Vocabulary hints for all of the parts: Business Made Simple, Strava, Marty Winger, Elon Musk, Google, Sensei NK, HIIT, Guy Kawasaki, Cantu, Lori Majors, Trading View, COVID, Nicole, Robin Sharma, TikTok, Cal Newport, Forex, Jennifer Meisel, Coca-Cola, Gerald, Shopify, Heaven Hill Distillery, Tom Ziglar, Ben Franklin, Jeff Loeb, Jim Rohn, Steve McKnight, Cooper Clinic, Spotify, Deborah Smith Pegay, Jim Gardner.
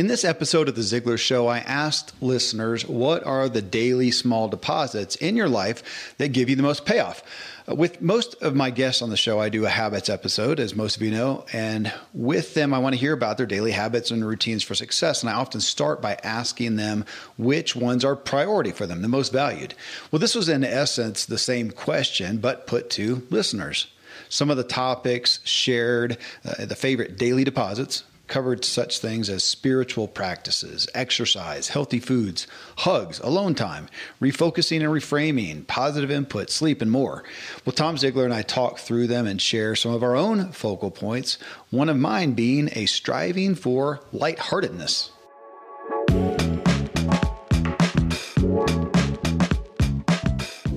In this episode of The Ziglar Show, I asked listeners, what are the daily small deposits in your life that give you the most payoff? With most of my guests on the show, I do a habits episode, as most of you know, and with them, I want to hear about their daily habits and routines for success, and I often start by asking them which ones are priority for them, the most valued. Well, this was in essence the same question, but put to listeners. Some of the topics shared, the favorite daily deposits, covered such things as spiritual practices, exercise, healthy foods, hugs, alone time, refocusing and reframing, positive input, sleep, and more. Well, Tom Ziglar and I talk through them and share some of our own focal points, one of mine being a striving for lightheartedness.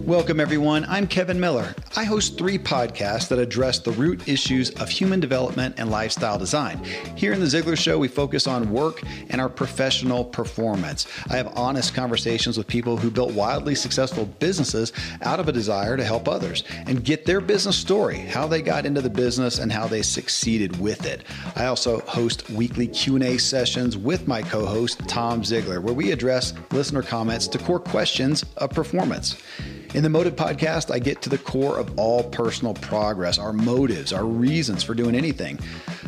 Welcome, everyone. I'm Kevin Miller. I host three podcasts that address the root issues of human development and lifestyle design. Here in The Ziglar Show, we focus on work and our professional performance. I have honest conversations with people who built wildly successful businesses out of a desire to help others and get their business story, how they got into the business and how they succeeded with it. I also host weekly Q&A sessions with my co-host, Tom Ziglar, where we address listener comments to core questions of performance. In the Motive Podcast, I get to the core of all personal progress, our motives, our reasons for doing anything.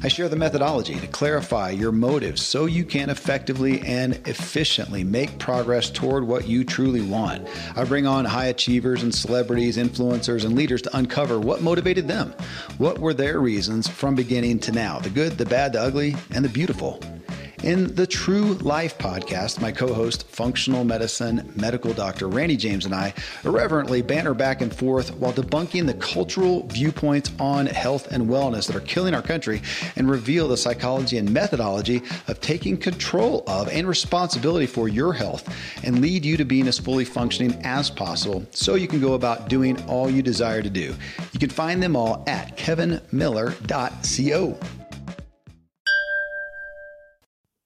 I share the methodology to clarify your motives so you can effectively and efficiently make progress toward what you truly want. I bring on high achievers and celebrities, influencers, and leaders to uncover what motivated them. What were their reasons from beginning to now? The good, the bad, the ugly, and the beautiful. In the True Life Podcast, my co-host, functional medicine medical doctor Randy James, and I irreverently banter back and forth while debunking the cultural viewpoints on health and wellness that are killing our country and reveal the psychology and methodology of taking control of and responsibility for your health and lead you to being as fully functioning as possible so you can go about doing all you desire to do. You can find them all at kevinmiller.co.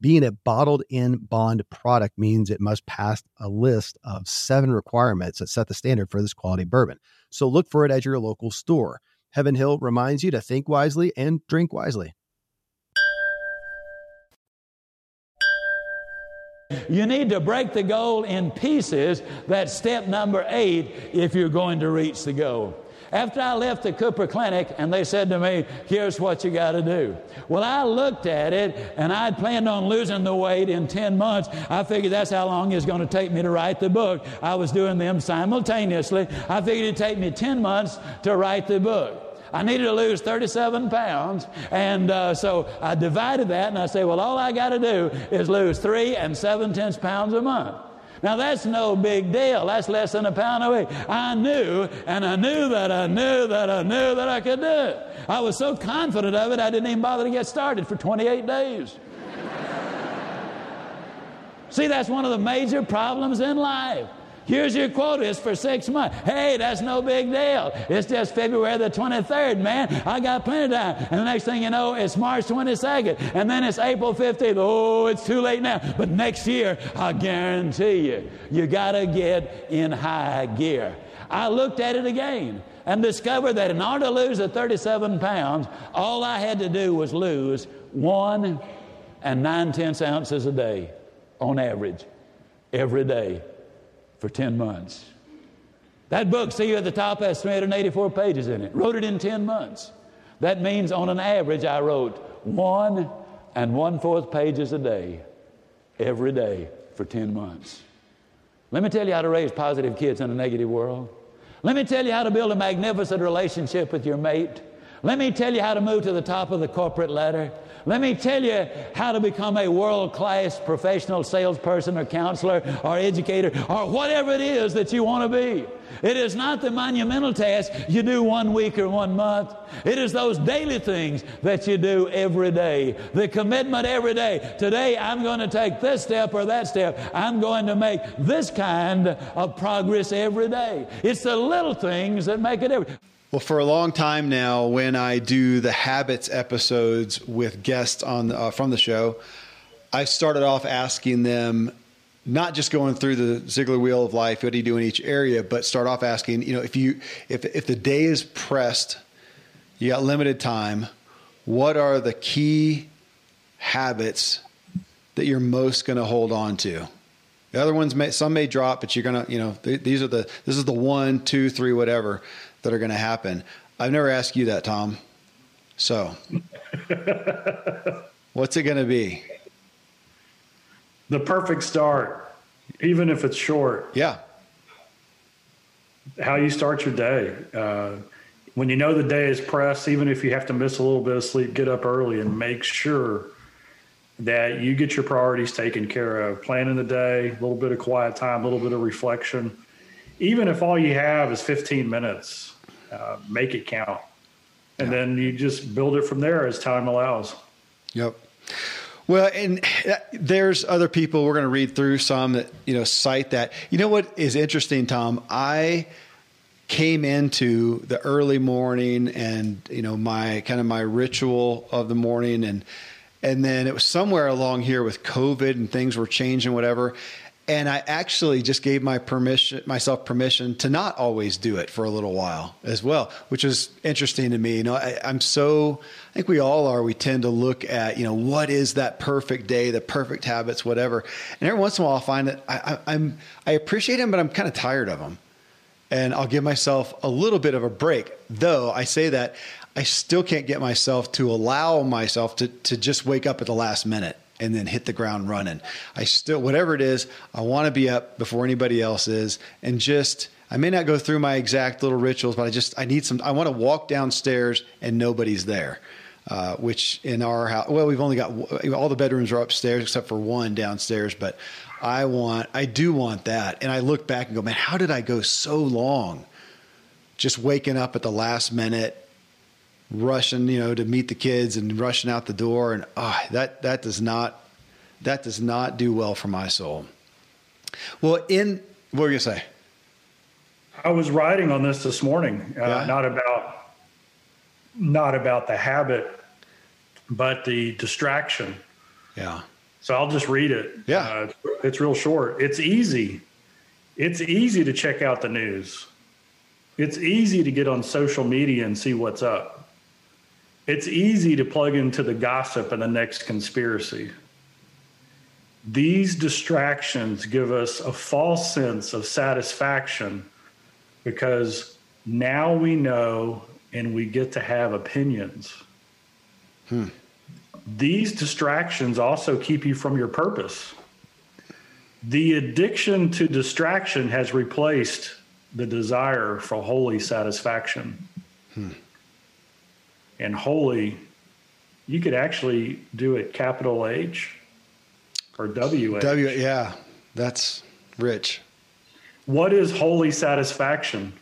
Being a bottled in bond product means it must pass a list of 7 requirements that set the standard for this quality bourbon. So look for it at your local store. Heaven Hill reminds you to think wisely and drink wisely. You need to break the goal in pieces. That's step number 8 if you're going to reach the goal. After I left the Cooper Clinic and they said to me, here's what you got to do. Well, I looked at it and I'd planned on losing the weight in 10 months. I figured that's how long it's going to take me to write the book. I was doing them simultaneously. I figured it'd take me 10 months to write the book. I needed to lose 37 pounds, and so I divided that and I said, well, all I got to do is lose 3 7/10 pounds a month. Now, that's no big deal. That's less than a pound a week. I knew that I could do it. I was so confident of it, I didn't even bother to get started for 28 days. See, that's one of the major problems in life. Here's your quota, it's for 6 months. Hey, that's no big deal. It's just February the 23rd, man. I got plenty of time. And the next thing you know, it's March 22nd. And then it's April 15th. Oh, it's too late now. But next year, I guarantee you, you gotta get in high gear. I looked at it again and discovered that in order to lose the 37 pounds, all I had to do was lose 1 9/10 ounces a day on average, every day, for 10 months. That book, See You at the Top, has 384 pages in it. Wrote it in 10 months. That means on an average, I wrote 1 1/4 pages a day, every day for 10 months. Let me tell you how to raise positive kids in a negative world. Let me tell you how to build a magnificent relationship with your mate. Let me tell you how to move to the top of the corporate ladder. Let me tell you how to become a world-class professional salesperson or counselor or educator or whatever it is that you want to be. It is not the monumental task you do one week or one month. It is those daily things that you do every day. The commitment every day. Today I'm going to take this step or that step. I'm going to make this kind of progress every day. It's the little things that make a difference. Well, for a long time now, when I do the habits episodes with guests on from the show, I've started off asking them, not just going through the Ziglar wheel of life, what do you do in each area, but start off asking, you know, if the day is pressed, you got limited time, what are the key habits that you're most going to hold on to? The other ones may drop, but you're going to, you know, this is the 1, 2, 3, whatever that are going to happen. I've never asked you that, Tom. So what's it going to be? The perfect start, even if it's short. Yeah. How you start your day. When you know the day is pressed, even if you have to miss a little bit of sleep, get up early and make sure that you get your priorities taken care of. Planning the day, a little bit of quiet time, a little bit of reflection. Even if all you have is 15 minutes, make it count. And then you just build it from there as time allows. Yep. Well, and there's other people, we're going to read through some that, you know, cite that. You know what is interesting, Tom? I came into the early morning and, you know, my ritual of the morning. And then it was somewhere along here with COVID and things were changing, whatever. And I actually just gave myself permission to not always do it for a little while as well, which is interesting to me. You know, I think we all are. We tend to look at, you know, what is that perfect day, the perfect habits, whatever. And every once in a while, I find that I appreciate them, but I'm kind of tired of them. And I'll give myself a little bit of a break, though I say that I still can't get myself to allow myself to just wake up at the last minute and then hit the ground running. I still, whatever it is, I want to be up before anybody else is. And just, I may not go through my exact little rituals, but I want to walk downstairs and nobody's there, which in our house, well, we've only got, all the bedrooms are upstairs except for one downstairs, but I do want that. And I look back and go, man, how did I go so long just waking up at the last minute, rushing, you know, to meet the kids and rushing out the door. And that does not do well for my soul. Well, what were you going to say? I was writing on this morning, not about the habit, but the distraction. Yeah. So I'll just read it. Yeah. It's real short. It's easy. It's easy to check out the news. It's easy to get on social media and see what's up. It's easy to plug into the gossip and the next conspiracy. These distractions give us a false sense of satisfaction because now we know and we get to have opinions. These distractions also keep you from your purpose. The addiction to distraction has replaced the desire for holy satisfaction. And holy, you could actually do it capital H or WH. Yeah, that's rich. What is holy satisfaction?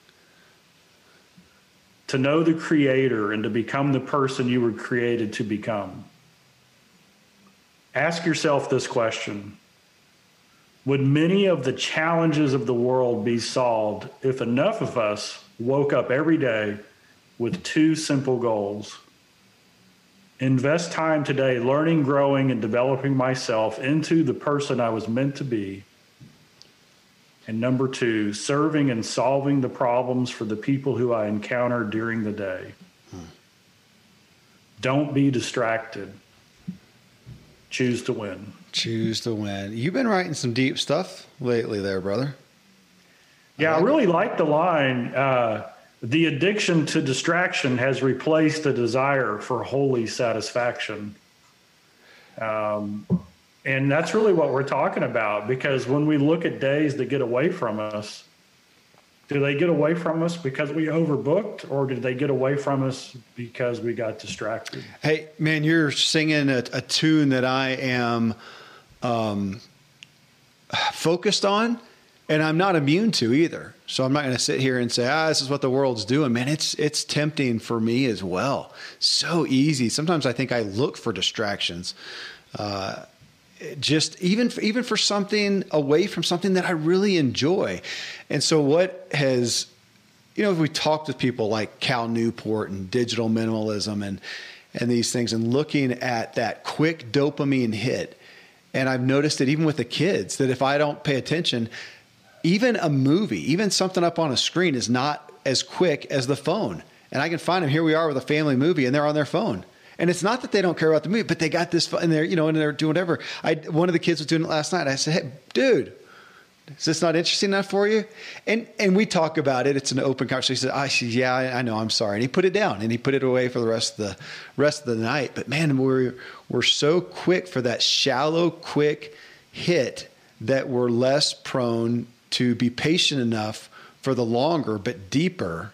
To know the Creator and to become the person you were created to become. Ask yourself this question. Would many of the challenges of the world be solved if enough of us woke up every day with two simple goals? Invest time today learning, growing, and developing myself into the person I was meant to be. And number two, serving and solving the problems for the people who I encounter during the day. Don't be distracted. Choose to win. Choose to win. You've been writing some deep stuff lately there, brother. Yeah, I really like the line, the addiction to distraction has replaced the desire for holy satisfaction. And that's really what we're talking about, because when we look at days that get away from us, do they get away from us because we overbooked, or did they get away from us because we got distracted? Hey, man, you're singing a tune that I am focused on, and I'm not immune to either. So I'm not going to sit here and say, this is what the world's doing. Man, it's tempting for me as well. So easy. Sometimes I think I look for distractions, just even for something away from something that I really enjoy. And so what has, if we talked with people like Cal Newport and digital minimalism and these things, and looking at that quick dopamine hit. And I've noticed it even with the kids, that if I don't pay attention, even a movie, even something up on a screen is not as quick as the phone. And I can find them. Here we are with a family movie and they're on their phone. And it's not that they don't care about the movie, but they got this, and they're, and they're doing whatever. One of the kids was doing it last night. I said, "Hey, dude, is this not interesting enough for you?" And we talk about it. It's an open conversation. He said, "Yeah, I know. I'm sorry." And he put it down, and he put it away for the rest of the night. But man, we're so quick for that shallow, quick hit that we're less prone to be patient enough for the longer but deeper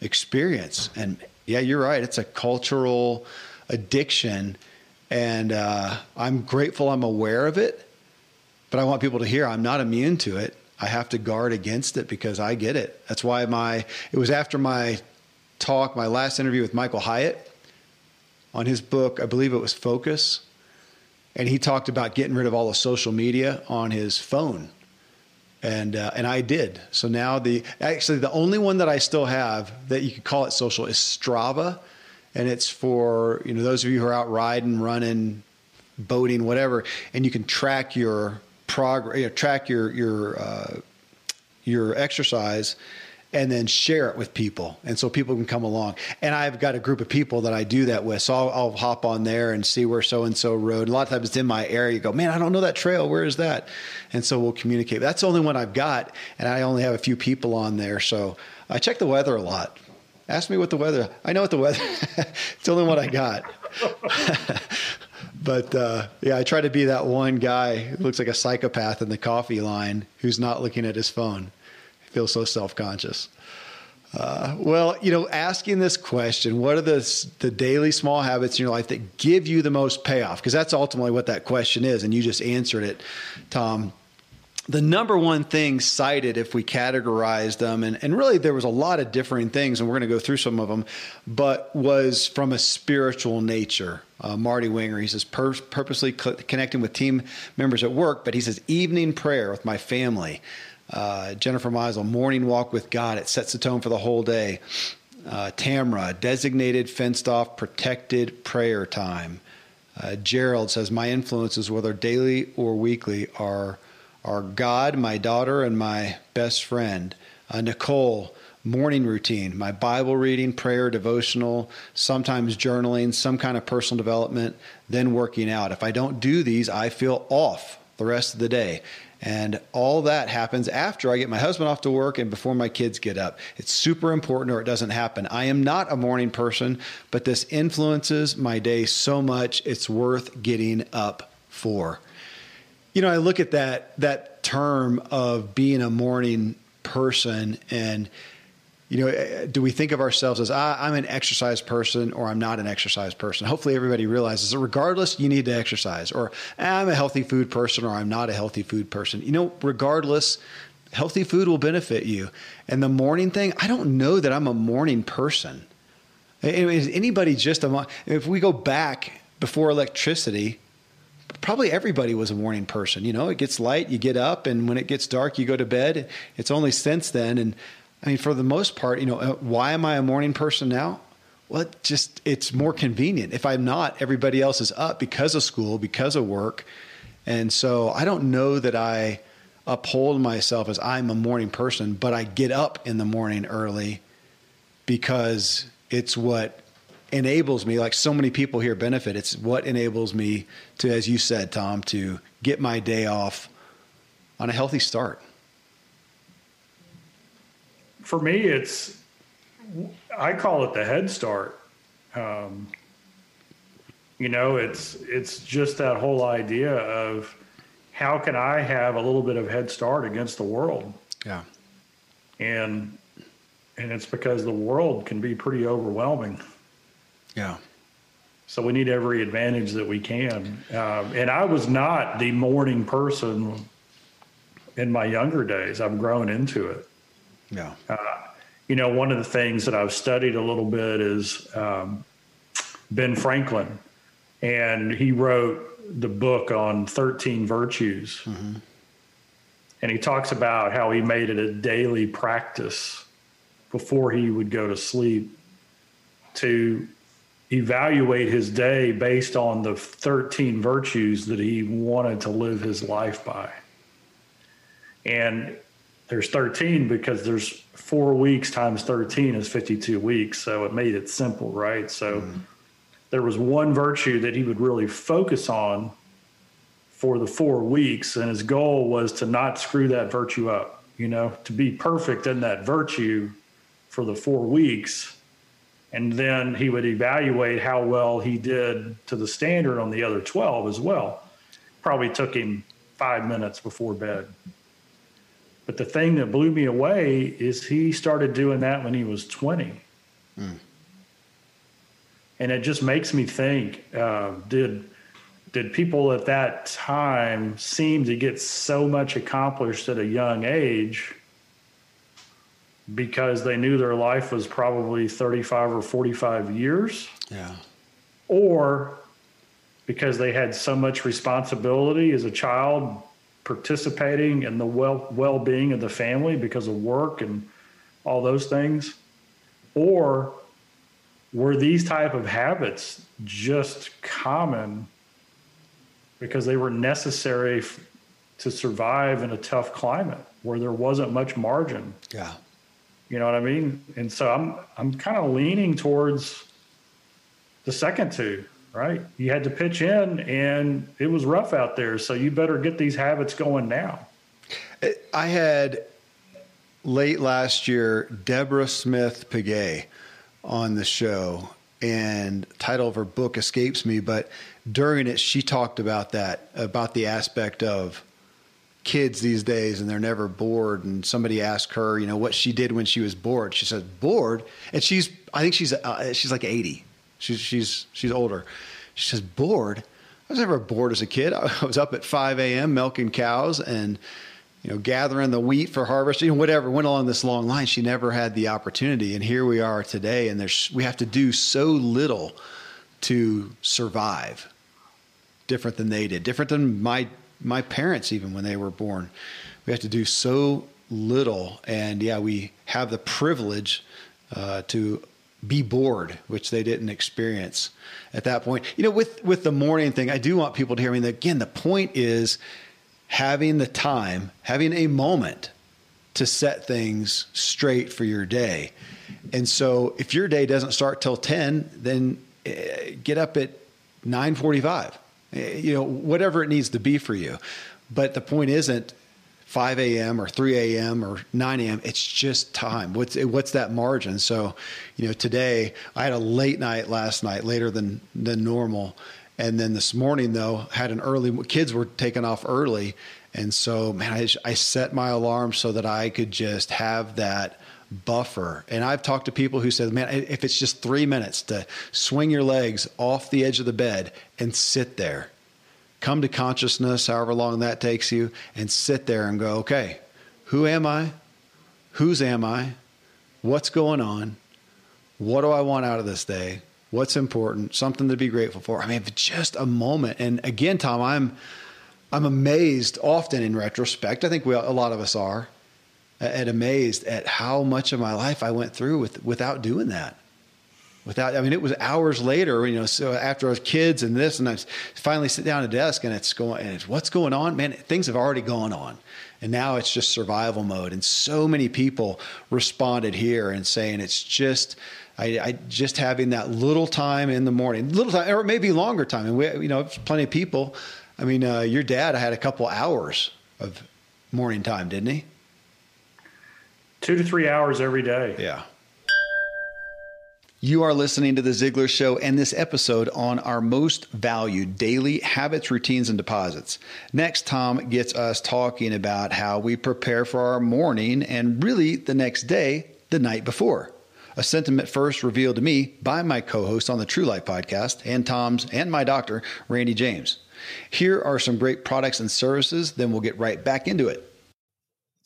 experience. And yeah, you're right. It's a cultural addiction, and I'm grateful I'm aware of it, but I want people to hear I'm not immune to it. I have to guard against it because I get it. That's why it was after my last interview with Michael Hyatt on his book, I believe it was Focus, and he talked about getting rid of all the social media on his phone, and I did. So now the only one that I still have that you could call it social is Strava. And it's for, those of you who are out riding, running, boating, whatever, and you can track your progress, track your exercise, and then share it with people. And so people can come along. And I've got a group of people that I do that with. So I'll hop on there and see where so-and-so rode. A lot of times it's in my area. You go, man, I don't know that trail. Where is that? And so we'll communicate. That's the only one I've got. And I only have a few people on there. So I check the weather a lot. Ask me what the weather. I know what the weather. It's the only one I got. But yeah, I try to be that one guy who looks like a psychopath in the coffee line who's not looking at his phone. I feel so self-conscious. Well, asking this question, what are the daily small habits in your life that give you the most payoff? Because that's ultimately what that question is, and you just answered it, Tom. The number one thing cited, if we categorize them, and really there was a lot of differing things, and we're going to go through some of them, but was from a spiritual nature. Marty Winger, he says, purposely connecting with team members at work, but he says, evening prayer with my family. Jennifer Meisel, morning walk with God. It sets the tone for the whole day. Tamara, designated, fenced off, protected prayer time. Gerald says, my influences, whether daily or weekly, are God, my daughter, and my best friend. Nicole, morning routine, my Bible reading, prayer, devotional, sometimes journaling, some kind of personal development, then working out. If I don't do these, I feel off the rest of the day. And all that happens after I get my husband off to work and before my kids get up. It's super important or it doesn't happen. I am not a morning person, but this influences my day so much, it's worth getting up for. I look at that term of being a morning person and, do we think of ourselves as I'm an exercise person or I'm not an exercise person? Hopefully everybody realizes that regardless, you need to exercise, or I'm a healthy food person or I'm not a healthy food person. Regardless, healthy food will benefit you. And the morning thing, I don't know that I'm a morning person. Is anybody just if we go back before electricity, probably everybody was a morning person. It gets light, you get up, and when it gets dark, you go to bed. It's only since then. And I mean, for the most part, why am I a morning person now? Well, it's more convenient. If I'm not, everybody else is up because of school, because of work. And so I don't know that I uphold myself as I'm a morning person, but I get up in the morning early because it's what enables me, like so many people here benefit. It's what enables me to, as you said, Tom, to get my day off on a healthy start. For me, I call it the head start. It's just that whole idea of how can I have a little bit of head start against the world? Yeah. And it's because the world can be pretty overwhelming. Yeah. So we need every advantage that we can. And I was not the morning person in my younger days. I've grown into it. Yeah. You know, one of the things that I've studied a little bit is Ben Franklin. And he wrote the book on 13 virtues. Mm-hmm. And he talks about how he made it a daily practice before he would go to sleep to evaluate his day based on the 13 virtues that he wanted to live his life by. And there's 13 because there's 4 weeks times 13 is 52 weeks. So it made it simple, right? So there was one virtue that he would really focus on for the 4 weeks, and his goal was to not screw that virtue up, you know, to be perfect in that virtue for the 4 weeks. And then he would evaluate how well he did to the standard on the other 12 as well. Probably took him 5 minutes before bed. But the thing that blew me away is he started doing that when he was 20. Mm. And it just makes me think, did people at that time seem to get so much accomplished at a young age because they knew their life was probably 35 or 45 years? Yeah. Or because they had so much responsibility as a child, participating in the well-being of the family because of work and all those things? Or were these type of habits just common because they were necessary to survive in a tough climate where there wasn't much margin? Yeah. You know what I mean? And so I'm kind of leaning towards the second two, right? You had to pitch in and it was rough out there. So you better get these habits going now. I had late last year, Deborah Smith Pegay on the show, and the title of her book escapes me, but during it, she talked about that, about the aspect of kids these days and they're never bored. And somebody asked her, you know, what she did when she was bored. She said, bored. And I think she's like 80. She's older. She says, bored. I was never bored as a kid. I was up at 5 a.m. milking cows and, you know, gathering the wheat for harvest, you know, whatever went along this long line. She never had the opportunity. And here we are today. And we have to do so little to survive, different than they did, different than my parents, even when they were born. We have to do so little. And yeah, we have the privilege to be bored, which they didn't experience at that point. You know, with the morning thing, I do want people to hear, I mean, again, the point is having the time, having a moment to set things straight for your day. And so if your day doesn't start till 10, then get up at 9:45, you know, whatever it needs to be for you. But the point isn't 5 a.m. or 3 a.m. or 9 a.m. It's just time. What's that margin? So, you know, today I had a late night last night, later than normal. And then this morning though, had an early, kids were taking off early. And so, man, I set my alarm so that I could just have that buffer. And I've talked to people who said, man, if it's just 3 minutes to swing your legs off the edge of the bed and sit there, come to consciousness, however long that takes you, and sit there and go, okay, who am I? Whose am I? What's going on? What do I want out of this day? What's important? Something to be grateful for. I mean, just a moment. And again, Tom, I'm amazed often in retrospect. I think a lot of us are. And amazed at how much of my life I went through without doing that. I mean, it was hours later, you know, so after I was kids and this, and I finally sit down at a desk and it's what's going on, man, things have already gone on. And now it's just survival mode. And so many people responded here and saying, it's just, I just having that little time in the morning, little time, or maybe longer time. And we, you know, plenty of people, I mean, your dad had a couple hours of morning time, didn't he? 2 to 3 hours every day. Yeah. You are listening to The Ziglar Show and this episode on our most valued daily habits, routines, and deposits. Next, Tom gets us talking about how we prepare for our morning and really the next day, the night before. A sentiment first revealed to me by my co-host on the True Life podcast and Tom's and my doctor, Randy James. Here are some great products and services, then we'll get right back into it.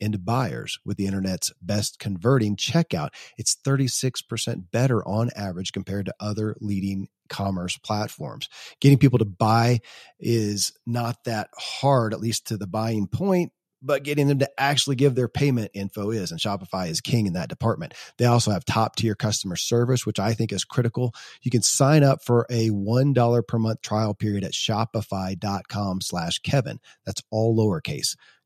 into buyers with the internet's best converting checkout. It's 36% better on average compared to other leading commerce platforms. Getting people to buy is not that hard, at least to the buying point, but getting them to actually give their payment info is, and Shopify is king in that department. They also have top-tier customer service, which I think is critical. You can sign up for a $1 per month trial period at shopify.com/Kevin. That's all lowercase.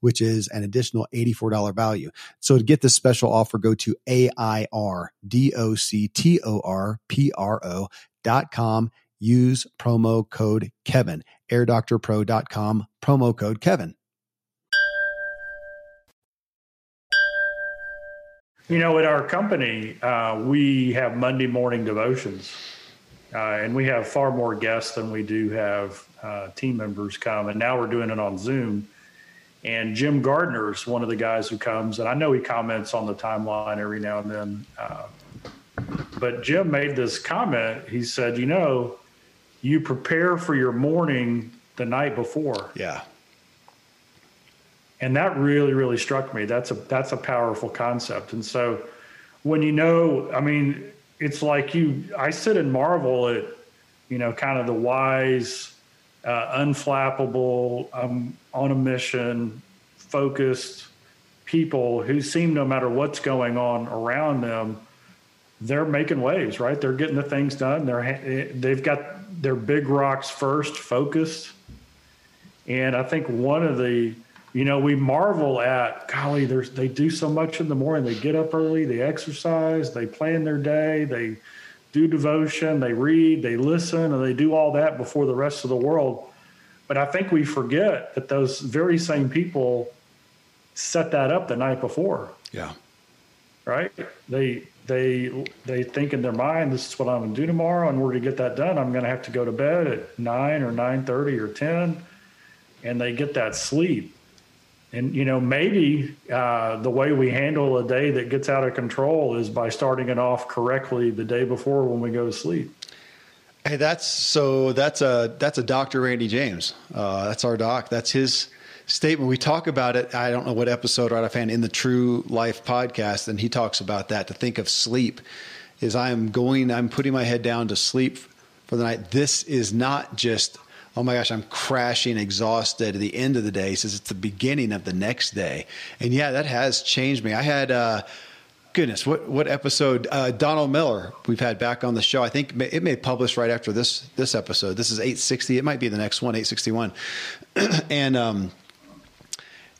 which is an additional $84 value. So to get this special offer, go to airdoctorpro.com. Use promo code Kevin, airdoctorpro.com, promo code Kevin. You know, at our company, we have Monday morning devotions, and we have far more guests than we do have team members come. And now we're doing it on Zoom. And Jim Gardner is one of the guys who comes, and I know he comments on the timeline every now and then. But Jim made this comment. He said, you know, you prepare for your morning the night before. Yeah. And that really, really struck me. That's a powerful concept. And so when you know, I mean, it's like I sit and marvel at, you know, kind of the wise, unflappable, on a mission, focused people who seem, no matter what's going on around them, they're making waves, right? They're getting the things done. They've got their big rocks first, focused. And I think one of the, you know, we marvel at, golly, they do so much in the morning. They get up early, they exercise, they plan their day, they do devotion, they read, they listen, and they do all that before the rest of the world. But I think we forget that those very same people set that up the night before. Yeah. Right? They think in their mind, this is what I'm going to do tomorrow. In order to get that done, I'm going to have to go to bed at 9 or 9:30 or 10. And they get that sleep. And, you know, maybe the way we handle a day that gets out of control is by starting it off correctly the day before when we go to sleep. Hey, that's a Dr. Randy James. That's our doc. That's his statement. We talk about it. I don't know what episode right offhand in the True Life podcast. And he talks about that, to think of sleep is I'm putting my head down to sleep for the night. This is not just, oh my gosh, I'm crashing exhausted at the end of the day. He says it's the beginning of the next day. And yeah, that has changed me. I had, goodness, what episode? Donald Miller, we've had back on the show. I think it may publish right after this episode. This is 860. It might be the next one, 861.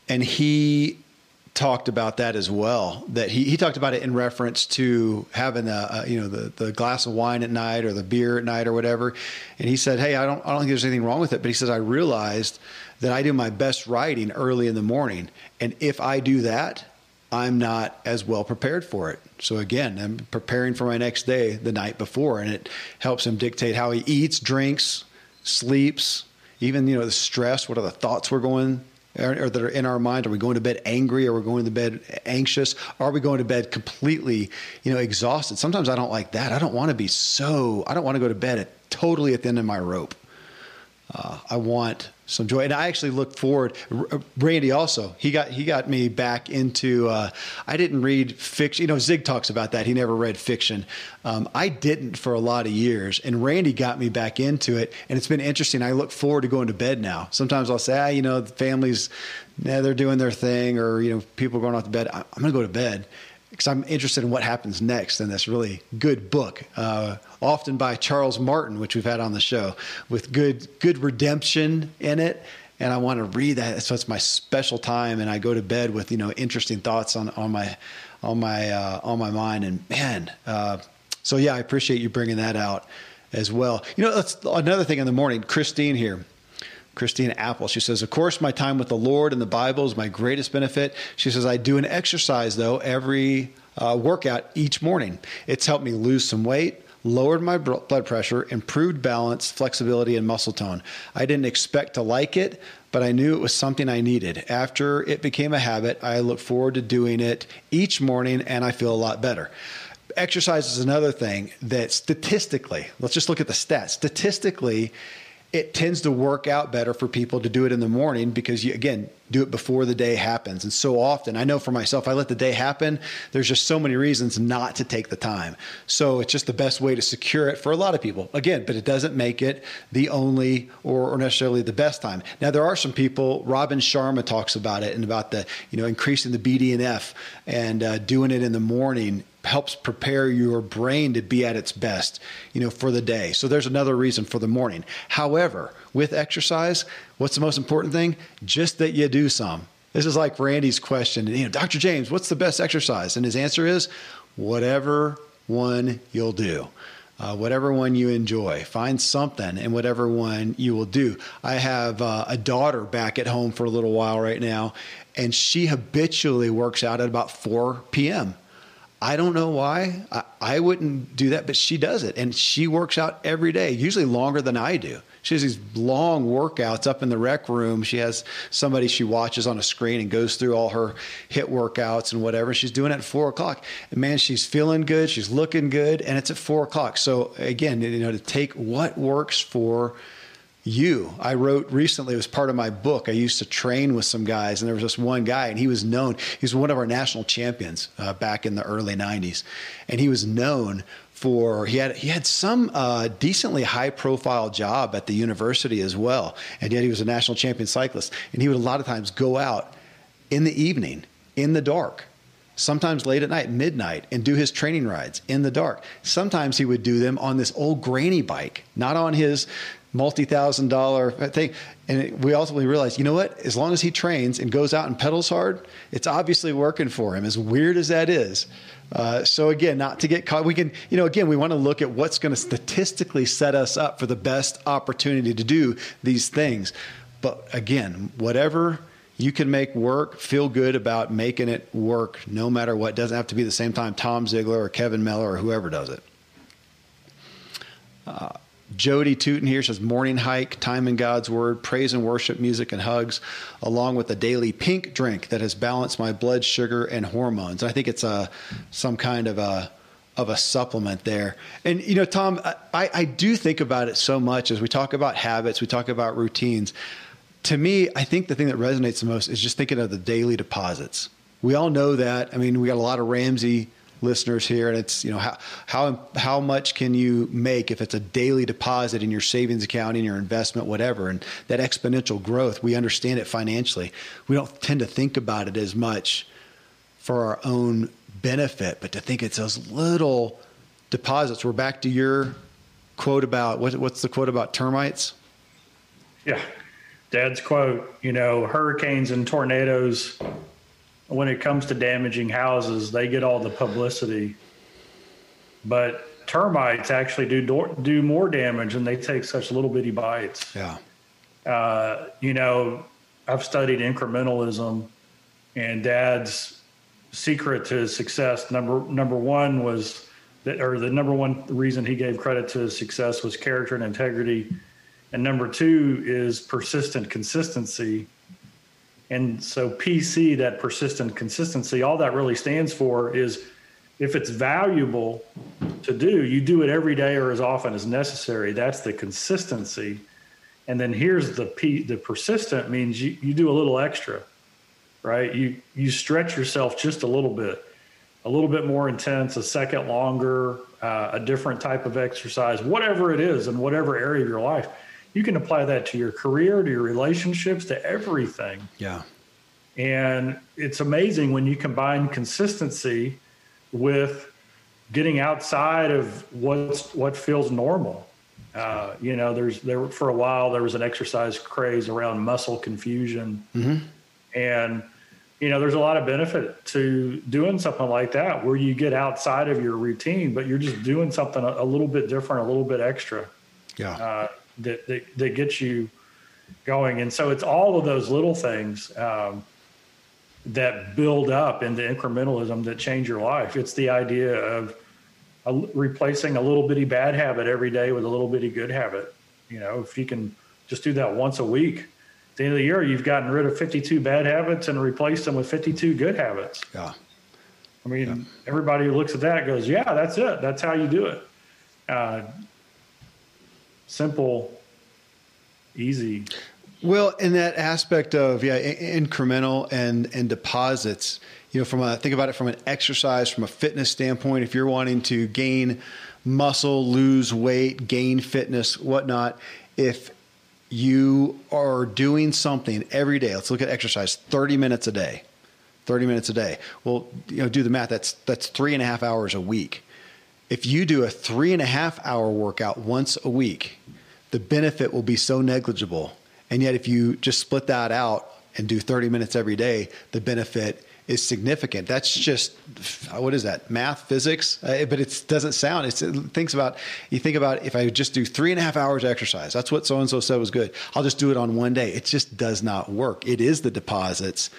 And he talked about that as well, that he talked about it in reference to having the glass of wine at night or the beer at night or whatever. And he said, hey, I don't think there's anything wrong with it. But he says, I realized that I do my best writing early in the morning. And if I do that, I'm not as well prepared for it. So again, I'm preparing for my next day the night before, and it helps him dictate how he eats, drinks, sleeps, even, the stress, what are the thoughts we're going or that are in our mind. Are we going to bed angry? Are we going to bed anxious? Are we going to bed completely, exhausted? Sometimes I don't like that. I don't want to go to bed totally at the end of my rope. I want some joy. And I actually look forward. Randy also, he got me back into, I didn't read fiction. Zig talks about that. He never read fiction. I didn't for a lot of years, and Randy got me back into it. And it's been interesting. I look forward to going to bed now. Sometimes I'll say, the family's, they're doing their thing, or, people are going off to bed. I'm going to go to bed because I'm interested in what happens next in this really good book, often by Charles Martin, which we've had on the show, with good redemption in it. And I want to read that. So it's my special time. And I go to bed with, interesting thoughts on my mind. And man, so yeah, I appreciate you bringing that out as well. That's another thing in the morning. Christine here. Christina Apple, she says, of course, my time with the Lord and the Bible is my greatest benefit. She says, I do an exercise, though, every workout each morning. It's helped me lose some weight, lowered my blood pressure, improved balance, flexibility, and muscle tone. I didn't expect to like it, but I knew it was something I needed. After it became a habit, I look forward to doing it each morning, and I feel a lot better. Exercise is another thing that statistically, let's just look at the stats. Statistically, it tends to work out better for people to do it in the morning because do it before the day happens. And so often, I know for myself, I let the day happen. There's just so many reasons not to take the time. So it's just the best way to secure it for a lot of people. Again, but it doesn't make it the only or necessarily the best time. Now, there are some people, Robin Sharma talks about it and about the, increasing the BDNF and doing it in the morning helps prepare your brain to be at its best, for the day. So there's another reason for the morning. However, with exercise, what's the most important thing? Just that you do some. This is like Randy's question, Dr. James, what's the best exercise? And his answer is whatever one you'll do, whatever one you enjoy, find something and whatever one you will do. I have a daughter back at home for a little while right now, and she habitually works out at about 4 p.m. I don't know why. I wouldn't do that, but she does it. And she works out every day, usually longer than I do. She has these long workouts up in the rec room. She has somebody she watches on a screen and goes through all her HIIT workouts and whatever. She's doing it at 4 o'clock. And man, she's feeling good. She's looking good. And it's at 4 o'clock. So again, to take what works for you. I wrote recently, it was part of my book. I used to train with some guys, and there was this one guy, and he was known. He was one of our national champions back in the early 90s. And he was known for, he had some decently high profile job at the university as well. And yet he was a national champion cyclist. And he would a lot of times go out in the evening, in the dark, sometimes late at night, midnight, and do his training rides in the dark. Sometimes he would do them on this old granny bike, not on his multi-thousand-dollar thing. And we ultimately realized, as long as he trains and goes out and pedals hard, it's obviously working for him, as weird as that is. So again, not to get caught, we can, we want to look at what's going to statistically set us up for the best opportunity to do these things. But again, whatever you can make work, feel good about making it work, no matter what. It doesn't have to be the same time Tom Ziglar or Kevin Miller or whoever does it. Jody Tootin here says, morning hike, time in God's word, praise and worship, music and hugs, along with a daily pink drink that has balanced my blood sugar and hormones. I think it's some kind of a supplement there. And, Tom, I do think about it so much as we talk about habits, we talk about routines. To me, I think the thing that resonates the most is just thinking of the daily deposits. We all know that. I mean, we got a lot of Ramsey listeners here, and it's, how much can you make if it's a daily deposit in your savings account, in your investment, whatever, and that exponential growth, we understand it financially. We don't tend to think about it as much for our own benefit, but to think it's those little deposits. We're back to your quote about, what's the quote about termites? Yeah. Dad's quote, you know, hurricanes and tornadoes, when it comes to damaging houses, they get all the publicity, but termites actually do more damage, and they take such little bitty bites. Yeah. You know, I've studied incrementalism, and Dad's secret to his success, number one was that, or the number one reason he gave credit to his success was character and integrity. And number two is persistent consistency. And so PC, that persistent consistency, all that really stands for is, if it's valuable to do, you do it every day or as often as necessary. That's the consistency. And then here's the P, the persistent means you do a little extra, right? You stretch yourself just a little bit more intense, a second longer, a different type of exercise, whatever it is, in whatever area of your life. You can apply that to your career, to your relationships, to everything. Yeah. And it's amazing when you combine consistency with getting outside of what feels normal. You know, for a while there was an exercise craze around muscle confusion. Mm-hmm. And, you know, there's a lot of benefit to doing something like that, where you get outside of your routine, but you're just doing something a little bit different, a little bit extra. Yeah. That gets you going. And so it's all of those little things that build up into incrementalism that change your life. It's the idea of replacing a little bitty bad habit every day with a little bitty good habit. You know, if you can just do that once a week, at the end of the year, you've gotten rid of 52 bad habits and replaced them with 52 good habits. Yeah. I mean, Everybody who looks at that goes, yeah, that's it. That's how you do it. Simple, easy. Well, in that aspect of incremental and deposits, you know, think about it from an exercise, from a fitness standpoint. If you're wanting to gain muscle, lose weight, gain fitness, whatnot, if you are doing something every day, let's look at exercise, 30 minutes a day. Well, you know, do the math. That's 3.5 hours a week. If you do a 3.5 hour workout once a week, the benefit will be so negligible. And yet if you just split that out and do 30 minutes every day, the benefit is significant. That's just, what is that? Math, physics? But it doesn't sound, you think about, if I just do 3.5 hours exercise, that's what so-and-so said was good, I'll just do it on one day. It just does not work. It is the deposits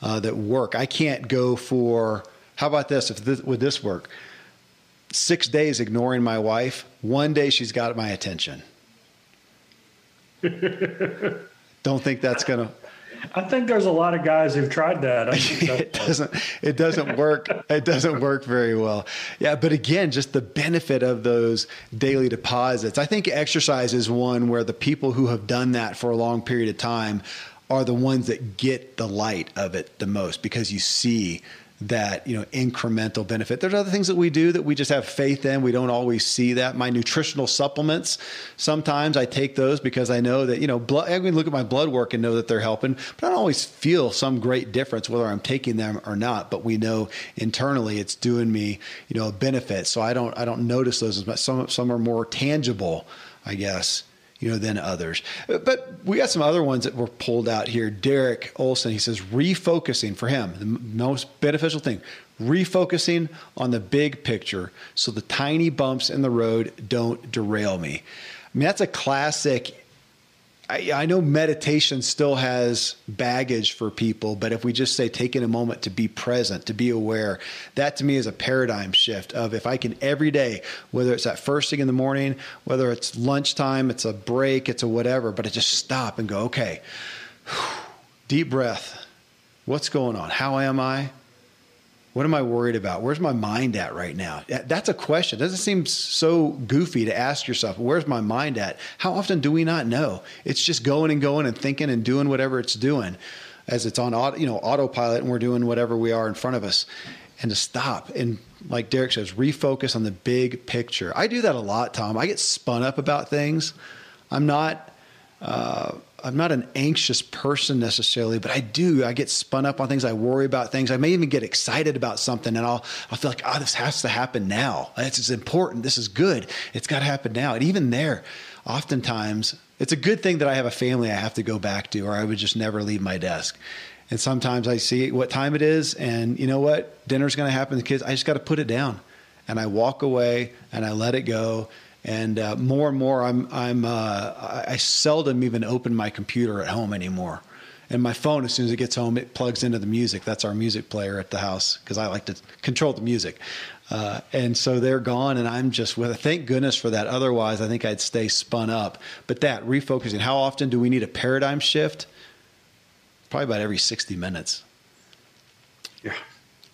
that work. I can't go for, how about this? Would this work? 6 days ignoring my wife. One day she's got my attention. Don't think that's going to. I think there's a lot of guys who've tried that. It doesn't work. It doesn't work very well. Yeah. But again, just the benefit of those daily deposits. I think exercise is one where the people who have done that for a long period of time are the ones that get the light of it the most, because you see that, you know, incremental benefit. There's other things that we do that we just have faith in. We don't always see that. My nutritional supplements, sometimes I take those because I know that, you know, I can look at my blood work and know that they're helping, but I don't always feel some great difference whether I'm taking them or not. But we know internally it's doing me, you know, a benefit. So I don't notice those as much. Some are more tangible, I guess, you know, than others. But we got some other ones that were pulled out here. Derek Olson, he says, refocusing for him, the most beneficial thing, refocusing on the big picture so the tiny bumps in the road don't derail me. I mean, that's a classic. I know meditation still has baggage for people, but if we just say taking a moment to be present, to be aware, that to me is a paradigm shift of, if I can every day, whether it's that first thing in the morning, whether it's lunchtime, it's a break, it's a whatever, but I just stop and go, okay, deep breath. What's going on? How am I? What am I worried about? Where's my mind at right now? That's a question. It doesn't seem so goofy to ask yourself, where's my mind at? How often do we not know? It's just going and going and thinking and doing whatever it's doing as it's on autopilot, and we're doing whatever we are in front of us. And to stop and, like Derek says, refocus on the big picture. I do that a lot, Tom. I get spun up about things. I'm not I'm not an anxious person necessarily, but I do. I get spun up on things. I worry about things. I may even get excited about something, and I'll feel like, oh, this has to happen now. This is important. This is good. It's got to happen now. And even there, oftentimes, it's a good thing that I have a family I have to go back to, or I would just never leave my desk. And sometimes I see what time it is, and you know what? Dinner's going to happen to the kids. I just got to put it down. And I walk away, and I let it go. And more and more, I seldom even open my computer at home anymore. And my phone, as soon as it gets home, it plugs into the music. That's our music player at the house because I like to control the music. And so they're gone, and I'm just with it. Thank goodness for that. Otherwise, I think I'd stay spun up. But that refocusing, how often do we need a paradigm shift? Probably about every 60 minutes. Yeah.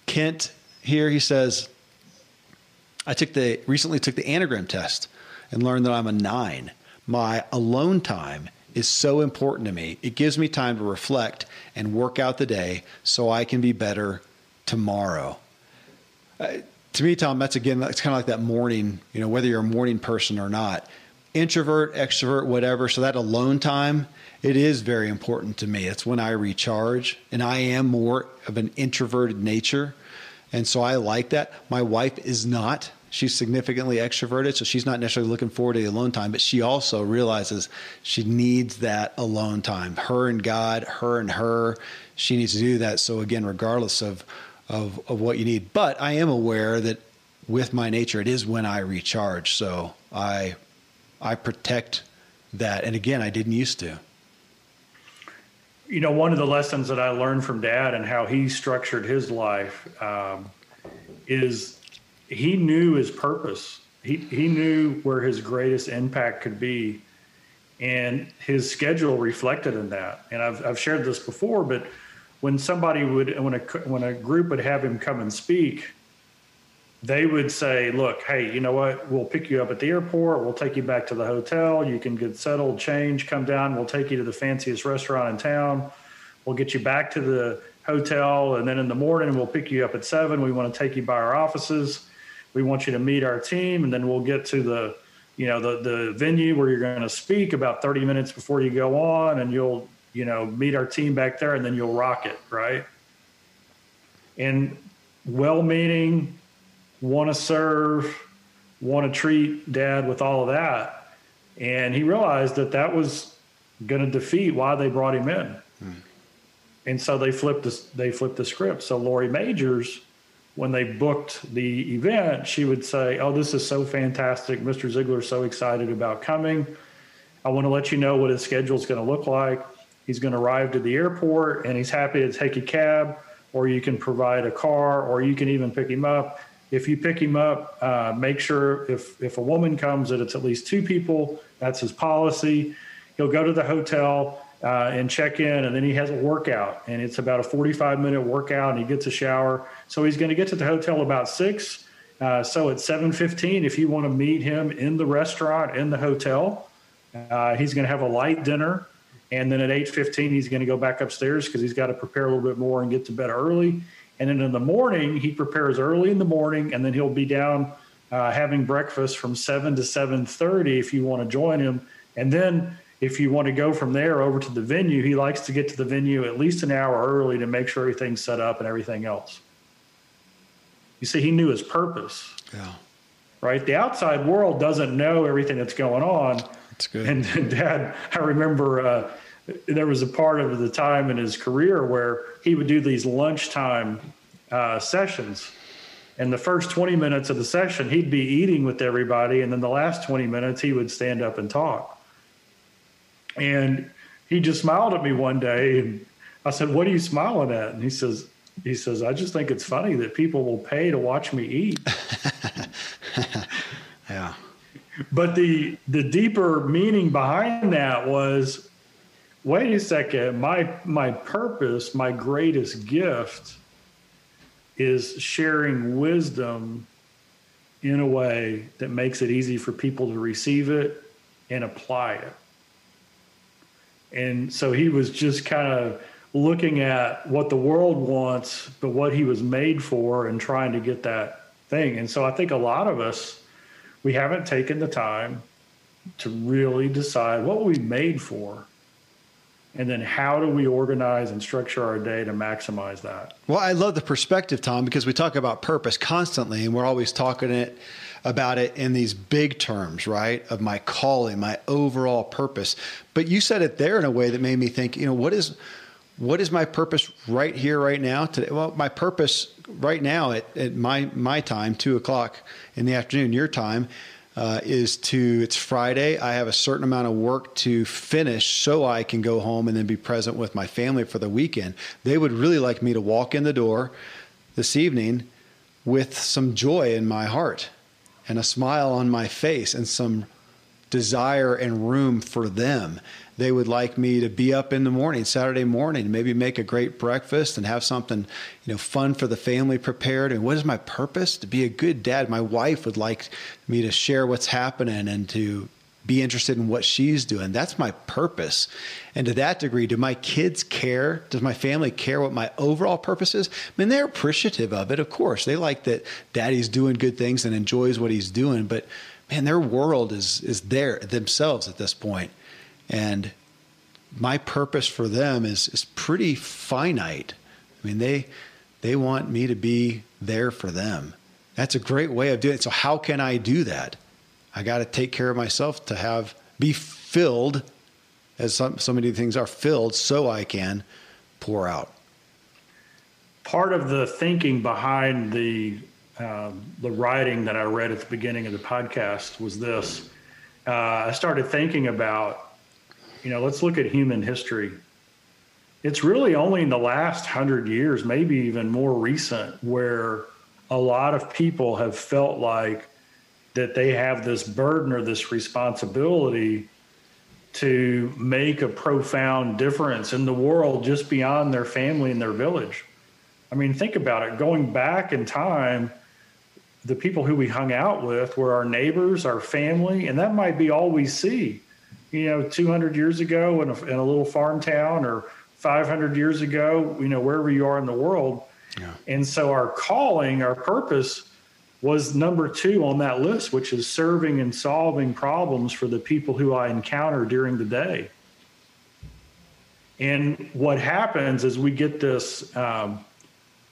Kent here, he says, I recently took the Enneagram test and learned that I'm a 9. My alone time is so important to me. It gives me time to reflect and work out the day so I can be better tomorrow. To me, Tom, that's kind of like that morning, you know, whether you're a morning person or not, introvert, extrovert, whatever. So that alone time, it is very important to me. It's when I recharge, and I am more of an introverted nature. And so I like that. My wife is not. She's significantly extroverted, so she's not necessarily looking forward to the alone time, but she also realizes she needs that alone time. Her and God, her and her, she needs to do that. So again, regardless of what you need. But I am aware that with my nature, it is when I recharge. So I protect that. And again, I didn't used to. You know, one of the lessons that I learned from Dad and how he structured his life is he knew his purpose. He knew where his greatest impact could be, and his schedule reflected in that. And I've shared this before, but when somebody would, when a group would have him come and speak, they would say, look, hey, you know what? We'll pick you up at the airport. We'll take you back to the hotel. You can get settled, change, come down. We'll take you to the fanciest restaurant in town. We'll get you back to the hotel. And then in the morning, we'll pick you up at 7. We want to take you by our offices. We want you to meet our team. And then we'll get to the, you know, the venue where you're going to speak about 30 minutes before you go on. And you'll, you know, meet our team back there, and then you'll rock it. Right. And well-meaning, want to serve, want to treat Dad with all of that. And he realized that that was going to defeat why they brought him in. Mm. And so they flipped the script. So Lori Majors, when they booked the event, she would say, oh, this is so fantastic. Mr. Ziglar is so excited about coming. I want to let you know what his schedule is going to look like. He's going to arrive to the airport, and he's happy to take a cab, or you can provide a car, or you can even pick him up. If you pick him up, make sure if a woman comes that it's at least 2 people. That's his policy. He'll go to the hotel and check in, and then he has a workout. And it's about a 45-minute workout, and he gets a shower. So he's going to get to the hotel about 6. So at 7:15, if you want to meet him in the restaurant, in the hotel, he's going to have a light dinner. And then at 8:15, he's going to go back upstairs because he's got to prepare a little bit more and get to bed early. And then in the morning, he prepares early in the morning, and then he'll be down having breakfast from 7 to 7:30 if you want to join him. And then if you want to go from there over to the venue, he likes to get to the venue at least an hour early to make sure everything's set up and everything else. You see, he knew his purpose. Yeah. Right? The outside world doesn't know everything that's going on. That's good. And Dad, I remember there was a part of the time in his career where he would do these lunchtime sessions, and the first 20 minutes of the session, he'd be eating with everybody. And then the last 20 minutes, he would stand up and talk. And he just smiled at me one day, and I said, what are you smiling at? And he says, I just think it's funny that people will pay to watch me eat. Yeah. But the deeper meaning behind that was, wait a second, my purpose, my greatest gift is sharing wisdom in a way that makes it easy for people to receive it and apply it. And so he was just kind of looking at what the world wants, but what he was made for, and trying to get that thing. And so I think a lot of us, we haven't taken the time to really decide what we're made for, and then how do we organize and structure our day to maximize that? Well, I love the perspective, Tom, because we talk about purpose constantly, and we're always talking about it in these big terms, right? Of my calling, my overall purpose. But you said it there in a way that made me think, you know, what is my purpose right here, right now today? Well, my purpose right now at my time, 2:00 in the afternoon, your time, it's Friday. I have a certain amount of work to finish so I can go home and then be present with my family for the weekend. They would really like me to walk in the door this evening with some joy in my heart and a smile on my face and some desire and room for them. They would like me to be up in the morning, Saturday morning, maybe make a great breakfast and have something, you know, fun for the family prepared. And what is my purpose? To be a good dad. My wife would like me to share what's happening and to be interested in what she's doing. That's my purpose. And to that degree, do my kids care? Does my family care what my overall purpose is? I mean, they're appreciative of it, of course. They like that daddy's doing good things and enjoys what he's doing, but man, their world is their themselves at this point. And my purpose for them is pretty finite. I mean, they want me to be there for them. That's a great way of doing it. So how can I do that? I got to take care of myself to be filled, as so many things are filled, so I can pour out. Part of the thinking behind the writing that I read at the beginning of the podcast was this. I started thinking about, you know, let's look at human history. It's really only in the last 100 years, maybe even more recent, where a lot of people have felt like that they have this burden or this responsibility to make a profound difference in the world just beyond their family and their village. I mean, think about it. Going back in time, the people who we hung out with were our neighbors, our family, and that might be all we see. You know, 200 years ago in a little farm town, or 500 years ago, you know, wherever you are in the world. Yeah. And so our calling, our purpose was number 2 on that list, which is serving and solving problems for the people who I encounter during the day. And what happens is we get this,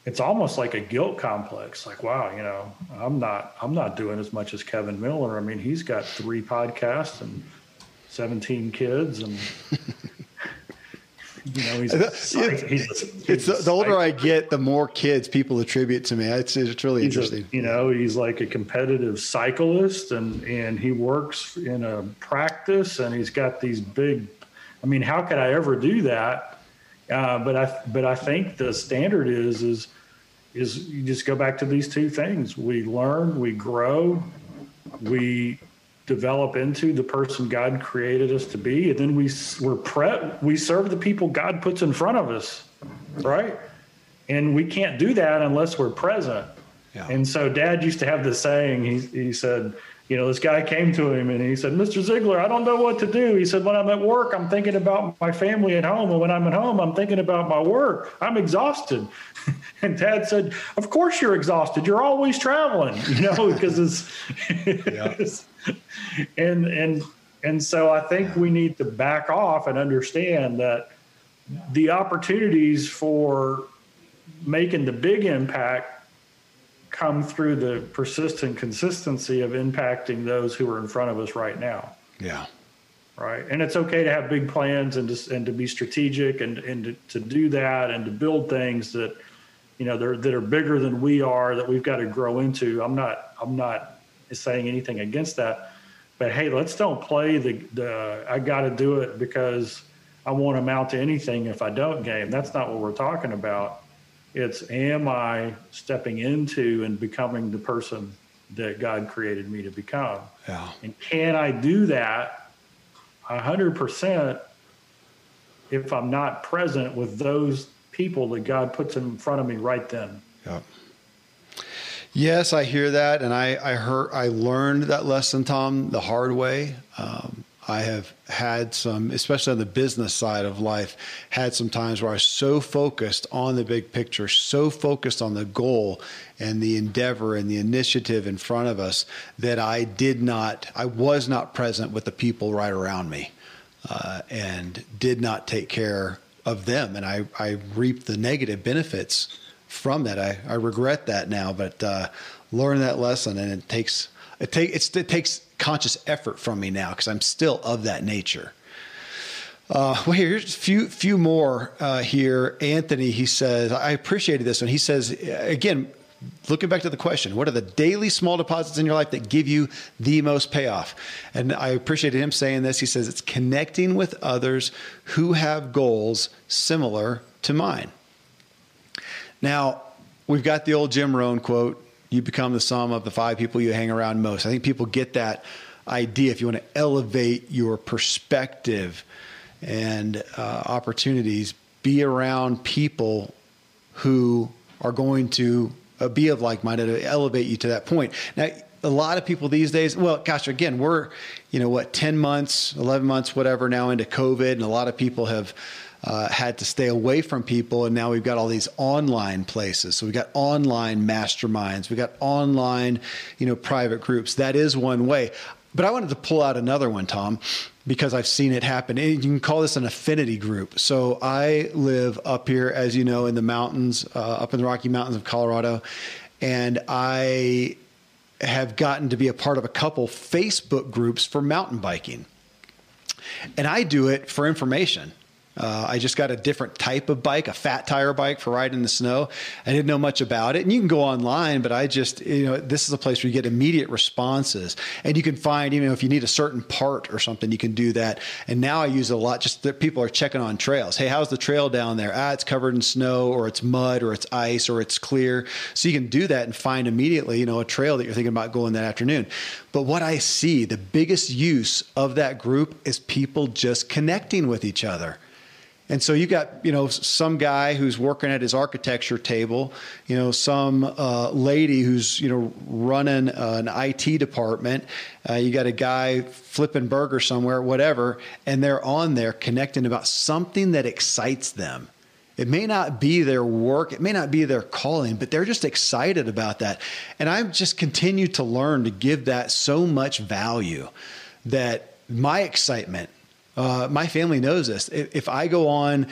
it's almost like a guilt complex. Like, wow, you know, I'm not doing as much as Kevin Miller. I mean, he's got 3 podcasts and 17 kids, and you know, the older I get, the more kids people attribute to me. It's really interesting. You know, he's like a competitive cyclist, and he works in a practice, and he's got these big. I mean, how could I ever do that? But I think the standard is you just go back to these 2 things. We learn, we grow, we develop into the person God created us to be. And then we serve the people God puts in front of us, right? And we can't do that unless we're present. Yeah. And so Dad used to have this saying, he said, you know, this guy came to him and he said, Mr. Ziglar, I don't know what to do. He said, when I'm at work, I'm thinking about my family at home. And when I'm at home, I'm thinking about my work. I'm exhausted. And Dad said, of course you're exhausted. You're always traveling, you know, because it's, and so I think we need to back off and understand that the opportunities for making the big impact come through the persistent consistency of impacting those who are in front of us right now. Yeah. Right. And it's okay to have big plans and to be strategic and to do that and to build things that, you know, that are bigger than we are, that we've got to grow into. I'm not saying anything against that, but hey, let's don't play the I got to do it because I won't amount to anything if I don't game. That's not what we're talking about. It's, am I stepping into and becoming the person that God created me to become? Yeah. And can I do that 100% if I'm not present with those people that God puts in front of me right then? Yeah. Yes, I hear that. And I learned that lesson, Tom, the hard way. I have had some, especially on the business side of life, had some times where I was so focused on the big picture, so focused on the goal and the endeavor and the initiative in front of us that I was not present with the people right around me and did not take care of them. And I reaped the negative benefits from that. I regret that now, but learned that lesson, and it takes conscious effort from me now because I'm still of that nature. Well, here's a few more here. Anthony, he says, I appreciated this one. He says, again, looking back to the question, what are the daily small deposits in your life that give you the most payoff? And I appreciated him saying this. He says, it's connecting with others who have goals similar to mine. Now, we've got the old Jim Rohn quote, you become the sum of the five people you hang around most. I think people get that idea if you want to elevate your perspective and opportunities, be around people who are going to be of like-minded, elevate you to that point. Now, a lot of people these days, well, gosh, again, we're, 10 months, 11 months, whatever, now into COVID, and a lot of people have had to stay away from people. And now we've got all these online places. So we got online masterminds, we got online, private groups. That is one way. But I wanted to pull out another one, Tom, because I've seen it happen. And you can call this an affinity group. So I live up here, as you know, in the mountains, up in the Rocky Mountains of Colorado. And I have gotten to be a part of a couple Facebook groups for mountain biking. And I do it for information. I just got a different type of bike, a fat tire bike for riding in the snow. I didn't know much about it. And you can go online, but I just, this is a place where you get immediate responses. And you can find, if you need a certain part or something, you can do that. And now I use it a lot, just that people are checking on trails. Hey, how's the trail down there? It's covered in snow, or it's mud, or it's ice, or it's clear. So you can do that and find immediately, a trail that you're thinking about going that afternoon. But what I see, the biggest use of that group is people just connecting with each other. And so you got, some guy who's working at his architecture table, some lady who's, running an IT department. You got a guy flipping burger somewhere, whatever, and they're on there connecting about something that excites them. It may not be their work, it may not be their calling, but they're just excited about that. And I've just continued to learn to give that so much value that my excitement, my family knows this. Fulfilling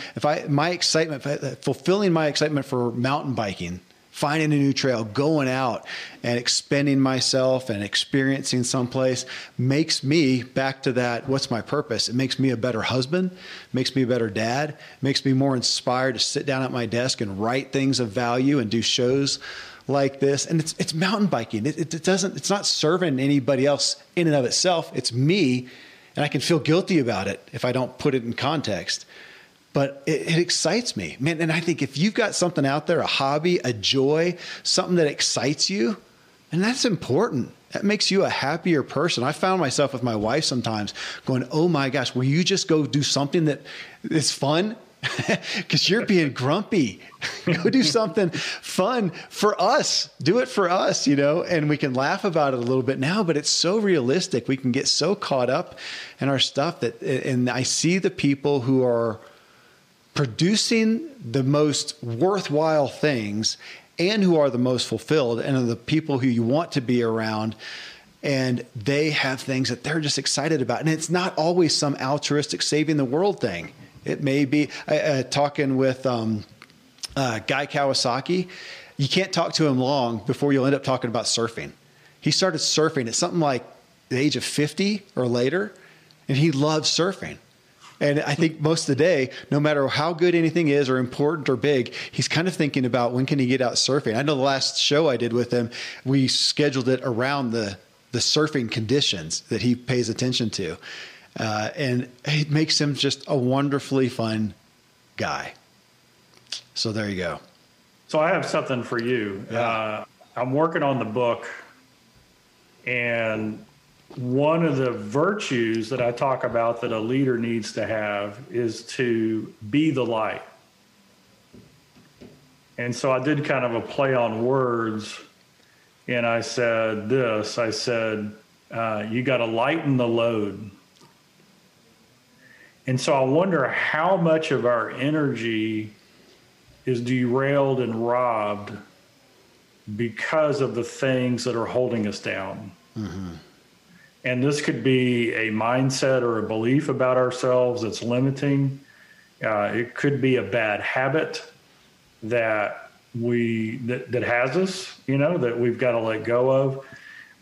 my excitement for mountain biking, finding a new trail, going out and expending myself and experiencing someplace makes me, back to that, what's my purpose? It makes me a better husband, makes me a better dad, makes me more inspired to sit down at my desk and write things of value and do shows like this. And it's mountain biking. It's not serving anybody else in and of itself. It's me. And I can feel guilty about it if I don't put it in context, but it excites me, man. And I think if you've got something out there, a hobby, a joy, something that excites you, and that's important. That makes you a happier person. I found myself with my wife sometimes going, oh my gosh, will you just go do something that is fun? Because you're being grumpy. Go do something fun for us. Do it for us, and we can laugh about it a little bit now, but it's so realistic. We can get so caught up in our stuff and I see the people who are producing the most worthwhile things and who are the most fulfilled and are the people who you want to be around. And they have things that they're just excited about. And it's not always some altruistic saving the world thing. It may be talking with Guy Kawasaki. You can't talk to him long before you'll end up talking about surfing. He started surfing at something like the age of 50 or later, and he loves surfing. And I think most of the day, no matter how good anything is or important or big, he's kind of thinking about when can he get out surfing. I know the last show I did with him, we scheduled it around the surfing conditions that he pays attention to. And it makes him just a wonderfully fun guy. So there you go. So I have something for you. Yeah. I'm working on the book, and one of the virtues that I talk about that a leader needs to have is to be the light. And so I did kind of a play on words, and I said this, you got to lighten the load. And so I wonder how much of our energy is derailed and robbed because of the things that are holding us down. Mm-hmm. And this could be a mindset or a belief about ourselves that's limiting. It could be a bad habit that has us, you know, that we've got to let go of.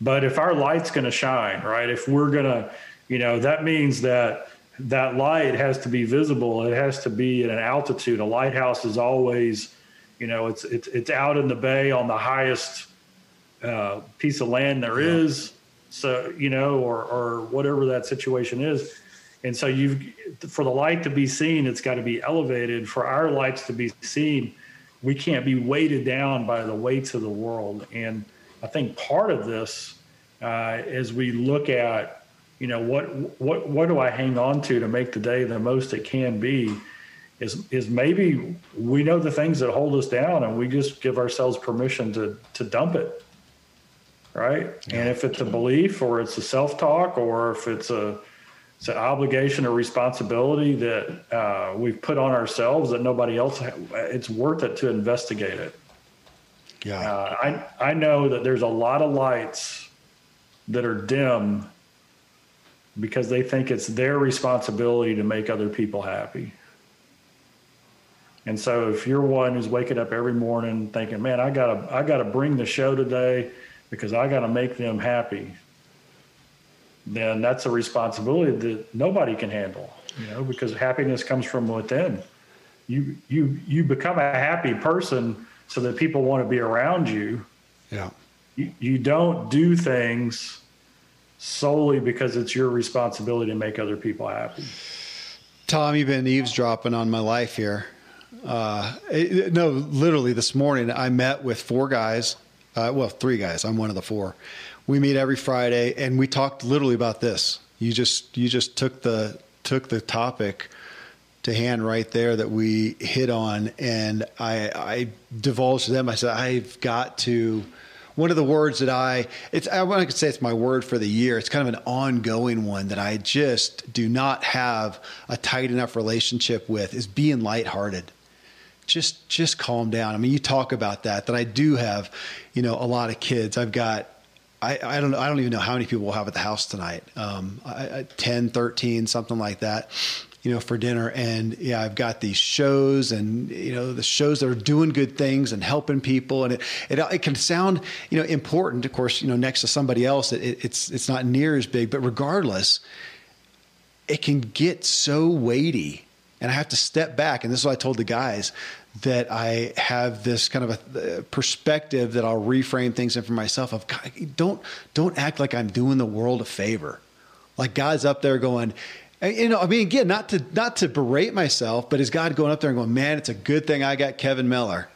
But if our light's going to shine, right, if we're going to, you know, that means that light has to be visible. It has to be at an altitude. A lighthouse is always, you know, it's out in the bay on the highest piece of land there is. So, you know, or whatever that situation is. And so for the light to be seen, it's got to be elevated. For our lights to be seen, we can't be weighted down by the weights of the world. And I think part of this, as we look at, you know, what do I hang on to make the day the most it can be, is maybe we know the things that hold us down and we just give ourselves permission to dump it, right? Yeah. And if it's a belief or it's a self-talk or if it's an obligation or responsibility that we've put on ourselves that nobody else, it's worth it to investigate it. Yeah, I know that there's a lot of lights that are dim because they think it's their responsibility to make other people happy. And so if you're one who's waking up every morning thinking, man, I gotta bring the show today because I gotta make them happy, then that's a responsibility that nobody can handle, you know, because happiness comes from within. You become a happy person so that people want to be around you. Yeah. You don't do things solely because it's your responsibility to make other people happy. Tom, you've been eavesdropping on my life here. No, literally this morning I met with four guys, three guys. I'm one of the four. We meet every Friday and we talked literally about this. You just took the topic to hand right there that we hit on. And I divulged to them. I said, I've got to, one of the words that I want to say it's my word for the year. It's kind of an ongoing one that I just do not have a tight enough relationship with, is being lighthearted. Just calm down. I mean, you talk about that I do have, you know, a lot of kids. I've got, I don't even know how many people we'll have at the house tonight. 10, 13, something like that, you know, for dinner. And yeah, I've got these shows and, you know, the shows that are doing good things and helping people. And it can sound, you know, important, of course, you know, next to somebody else, it's not near as big, but regardless, it can get so weighty. And I have to step back. And this is what I told the guys, that I have this kind of a perspective that I'll reframe things in for myself of, don't act like I'm doing the world a favor. Like God's up there going, you know, I mean, again, not to berate myself, but is God going up there and going, man, it's a good thing I got Kevin Miller,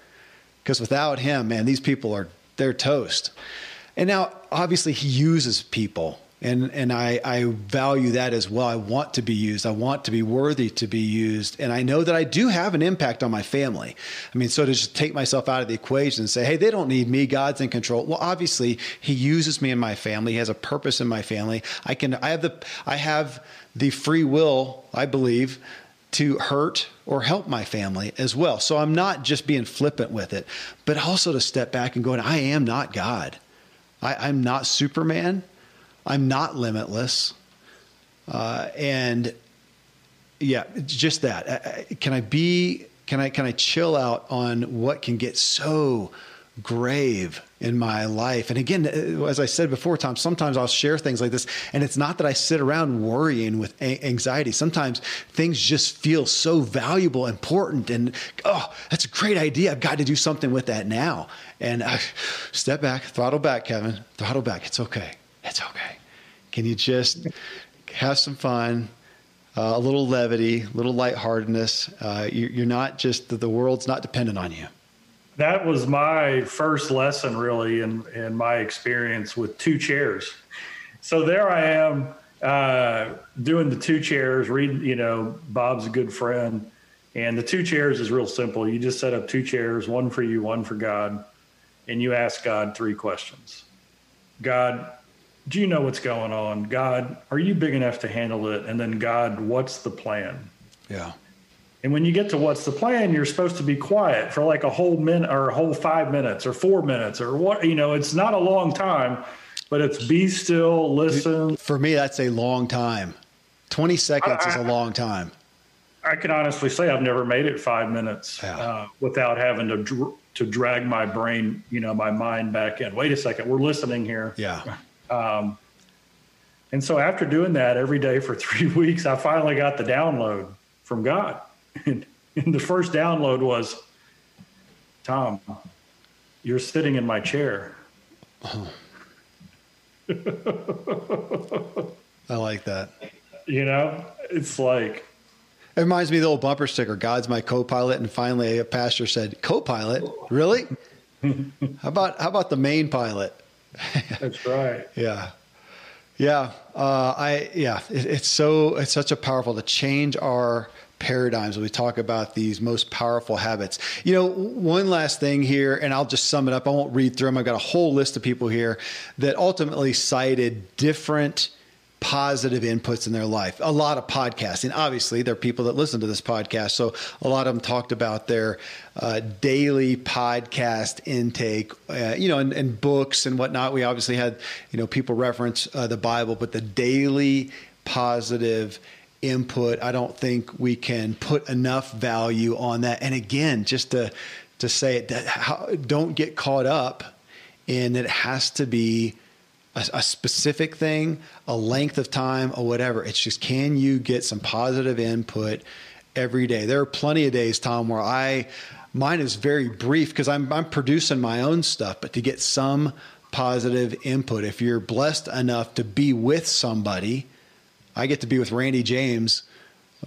because without him, man, these people they're toast. And now obviously he uses people. And I value that as well. I want to be used. I want to be worthy to be used. And I know that I do have an impact on my family. I mean, so to just take myself out of the equation and say, hey, they don't need me. God's in control. Well, obviously he uses me and my family. He has a purpose in my family. I have the free will, I believe, to hurt or help my family as well. So I'm not just being flippant with it, but also to step back and go, I am not God. I'm not Superman. I'm not limitless. And yeah, just that. Can I chill out on what can get so grave in my life? And again, as I said before, Tom, sometimes I'll share things like this and it's not that I sit around worrying with anxiety. Sometimes things just feel so valuable, important, and oh, that's a great idea. I've got to do something with that now. And I step back, throttle back, Kevin, throttle back. It's okay. It's okay. Can you just have some fun, a little levity, a little lightheartedness? You're not just, the world's not dependent on you. That was my first lesson really in my experience with two chairs. So there I am doing the two chairs, reading, you know, Bob's a good friend. And the two chairs is real simple. You just set up two chairs, one for you, one for God. And you ask God three questions. God, do you know what's going on? God, are you big enough to handle it? And then God, what's the plan? Yeah. And when you get to what's the plan, you're supposed to be quiet for like a whole minute or a whole 5 minutes or 4 minutes or what, you know, it's not a long time, but it's be still, listen. For me, that's a long time. 20 seconds is a long time. I can honestly say I've never made it 5 minutes without having to drag my brain, you know, my mind back in. Wait a second, we're listening here. Yeah. And so after doing that every day for 3 weeks, I finally got the download from God. And the first download was, Tom, you're sitting in my chair. Oh. I like that. You know, it's like. It reminds me of the old bumper sticker, God's my co-pilot. And finally a pastor said, co-pilot? Really? How about the main pilot? That's right. Yeah. Yeah. It's such a powerful to change our paradigms when we talk about these most powerful habits. You know, one last thing here, and I'll just sum it up. I won't read through them. I've got a whole list of people here that ultimately cited different positive inputs in their life. A lot of podcasts, and obviously there are people that listen to this podcast. So a lot of them talked about their daily podcast intake, and books and whatnot. We obviously had, people reference the Bible, but the daily positive input, I don't think we can put enough value on that. And again, just to say it, don't get caught up in it has to be a specific thing, a length of time, or whatever. It's just, can you get some positive input every day? There are plenty of days, Tom, where mine is very brief because I'm producing my own stuff, but to get some positive input. If you're blessed enough to be with somebody, I get to be with Randy James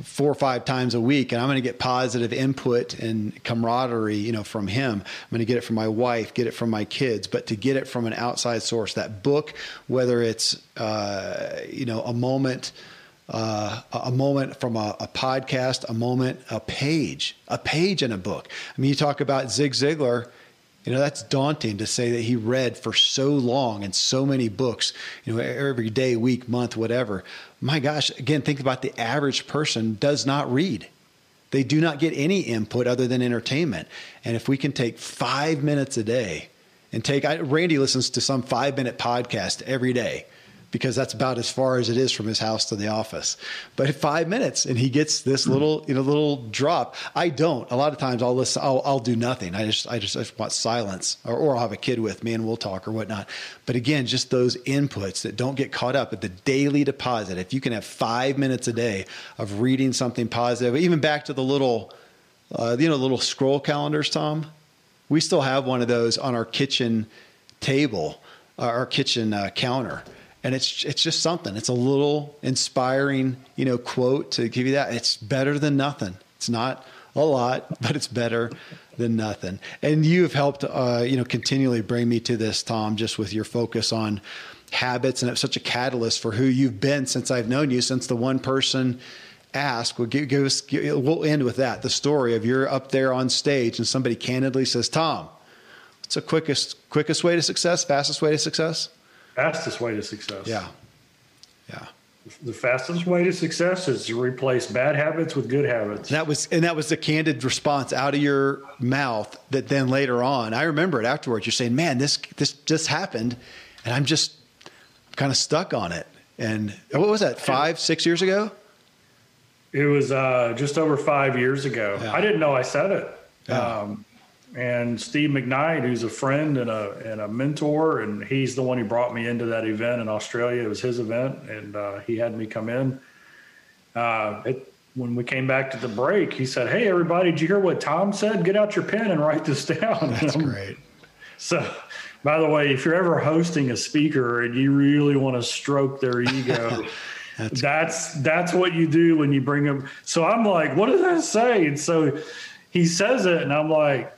4 or 5 times a week, and I'm going to get positive input and camaraderie, from him. I'm going to get it from my wife, get it from my kids, but to get it from an outside source, that book, whether it's, a moment from a podcast, a moment, a page in a book. I mean, you talk about Zig Ziglar, that's daunting to say that he read for so long and so many books, every day, week, month, whatever. My gosh, again, think about the average person does not read. They do not get any input other than entertainment. And if we can take 5 minutes a day and Randy listens to some 5-minute podcast every day because that's about as far as it is from his house to the office, but 5 minutes and he gets this little drop. I don't. A lot of times I'll listen, I'll do nothing. I just want silence or I'll have a kid with me and we'll talk or whatnot. But again, just those inputs that don't get caught up at the daily deposit. If you can have 5 minutes a day of reading something positive, even back to the little scroll calendars, Tom, we still have one of those on our kitchen table, our kitchen counter. And it's just something. It's a little inspiring, quote to give you that. It's better than nothing. It's not a lot, but it's better than nothing. And you've helped, continually bring me to this, Tom, just with your focus on habits. And it's such a catalyst for who you've been since I've known you, since the one person asked. We'll end with that. The story of you're up there on stage and somebody candidly says, Tom, what's the quickest way to success, fastest way to success? Fastest way to success. Yeah. Yeah. The fastest way to success is to replace bad habits with good habits. That was the candid response out of your mouth that then later on, I remember it afterwards, you're saying, man, this just happened and I'm just kind of stuck on it. And what was that? 5, 6 years ago? It was just over 5 years ago. Yeah. I didn't know I said it. Yeah. And Steve McKnight, who's a friend and a mentor, and he's the one who brought me into that event in Australia. It was his event, and he had me come in. When we came back to the break, he said, hey, everybody, did you hear what Tom said? Get out your pen and write this down. That's great. So, by the way, if you're ever hosting a speaker and you really want to stroke their ego – that's what you do when you bring them. So I'm like, what does that say? And so he says it, and I'm like,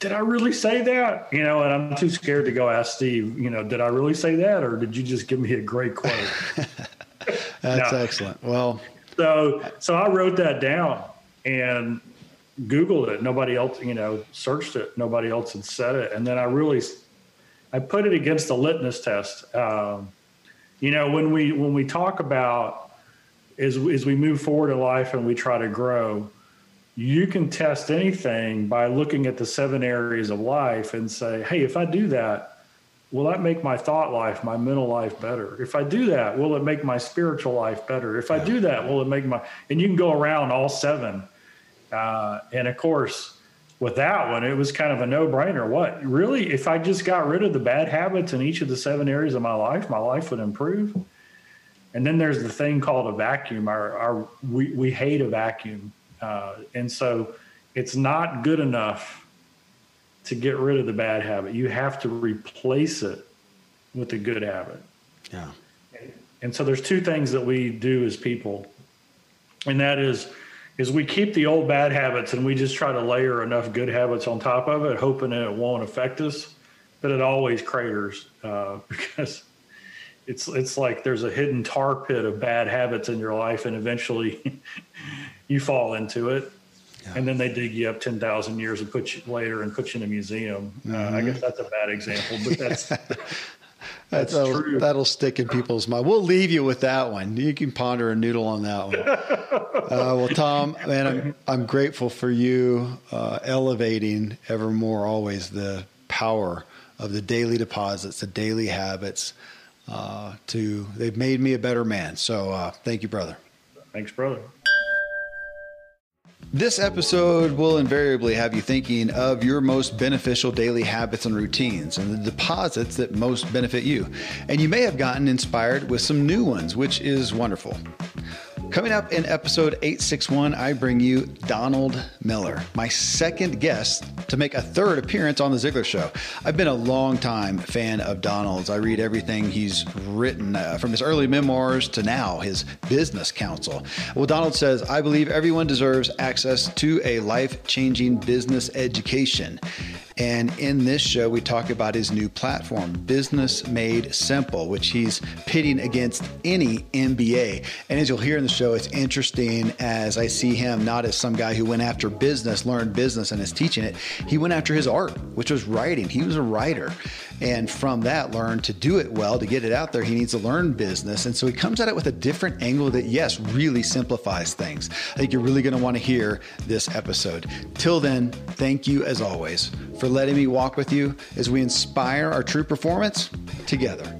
did I really say that? And I'm too scared to go ask Steve, did I really say that? Or did you just give me a great quote? That's excellent. Well, so I wrote that down and Googled it. Nobody else, searched it. Nobody else had said it. And then I put it against the litmus test. You know, when we talk about as we move forward in life and we try to grow, you can test anything by looking at the 7 areas of life and say, hey, if I do that, will that make my thought life, my mental life better? If I do that, will it make my spiritual life better? If I do that, will it make my, and you can go around all 7. And of course, with that one, it was kind of a no-brainer. What really, if I just got rid of the bad habits in each of the 7 areas of my life would improve. And then there's the thing called a vacuum. We hate a vacuum, and so it's not good enough to get rid of the bad habit. You have to replace it with a good habit. Yeah. And so there's 2 things that we do as people, and that is we keep the old bad habits and we just try to layer enough good habits on top of it, hoping that it won't affect us, but it always craters because it's like there's a hidden tar pit of bad habits in your life, and eventually you fall into it. Yeah. And then they dig you up 10,000 years and put you in a museum. Mm-hmm. I guess that's a bad example, but that's true. That'll stick in people's mind. We'll leave you with that one. You can ponder and noodle on that one. Well, Tom, man, I'm grateful for you elevating evermore, always the power of the daily deposits, the daily habits. They've made me a better man. So thank you, brother. Thanks, brother. This episode will invariably have you thinking of your most beneficial daily habits and routines and the deposits that most benefit you. And you may have gotten inspired with some new ones, which is wonderful. Coming up in episode 861, I bring you Donald Miller, my second guest to make a third appearance on The Ziglar Show. I've been a longtime fan of Donald's. I read everything he's written from his early memoirs to now, his business counsel. Well, Donald says, I believe everyone deserves access to a life-changing business education. And in this show, we talk about his new platform, Business Made Simple, which he's pitting against any MBA. And as you'll hear in the show, it's interesting as I see him not as some guy who went after business, learned business, and is teaching it. He went after his art, which was writing. He was a writer. And from that, learned to do it well, to get it out there, he needs to learn business. And so he comes at it with a different angle that, yes, really simplifies things. I think you're really going to want to hear this episode. Till then, thank you as always for letting me walk with you as we inspire our true performance together.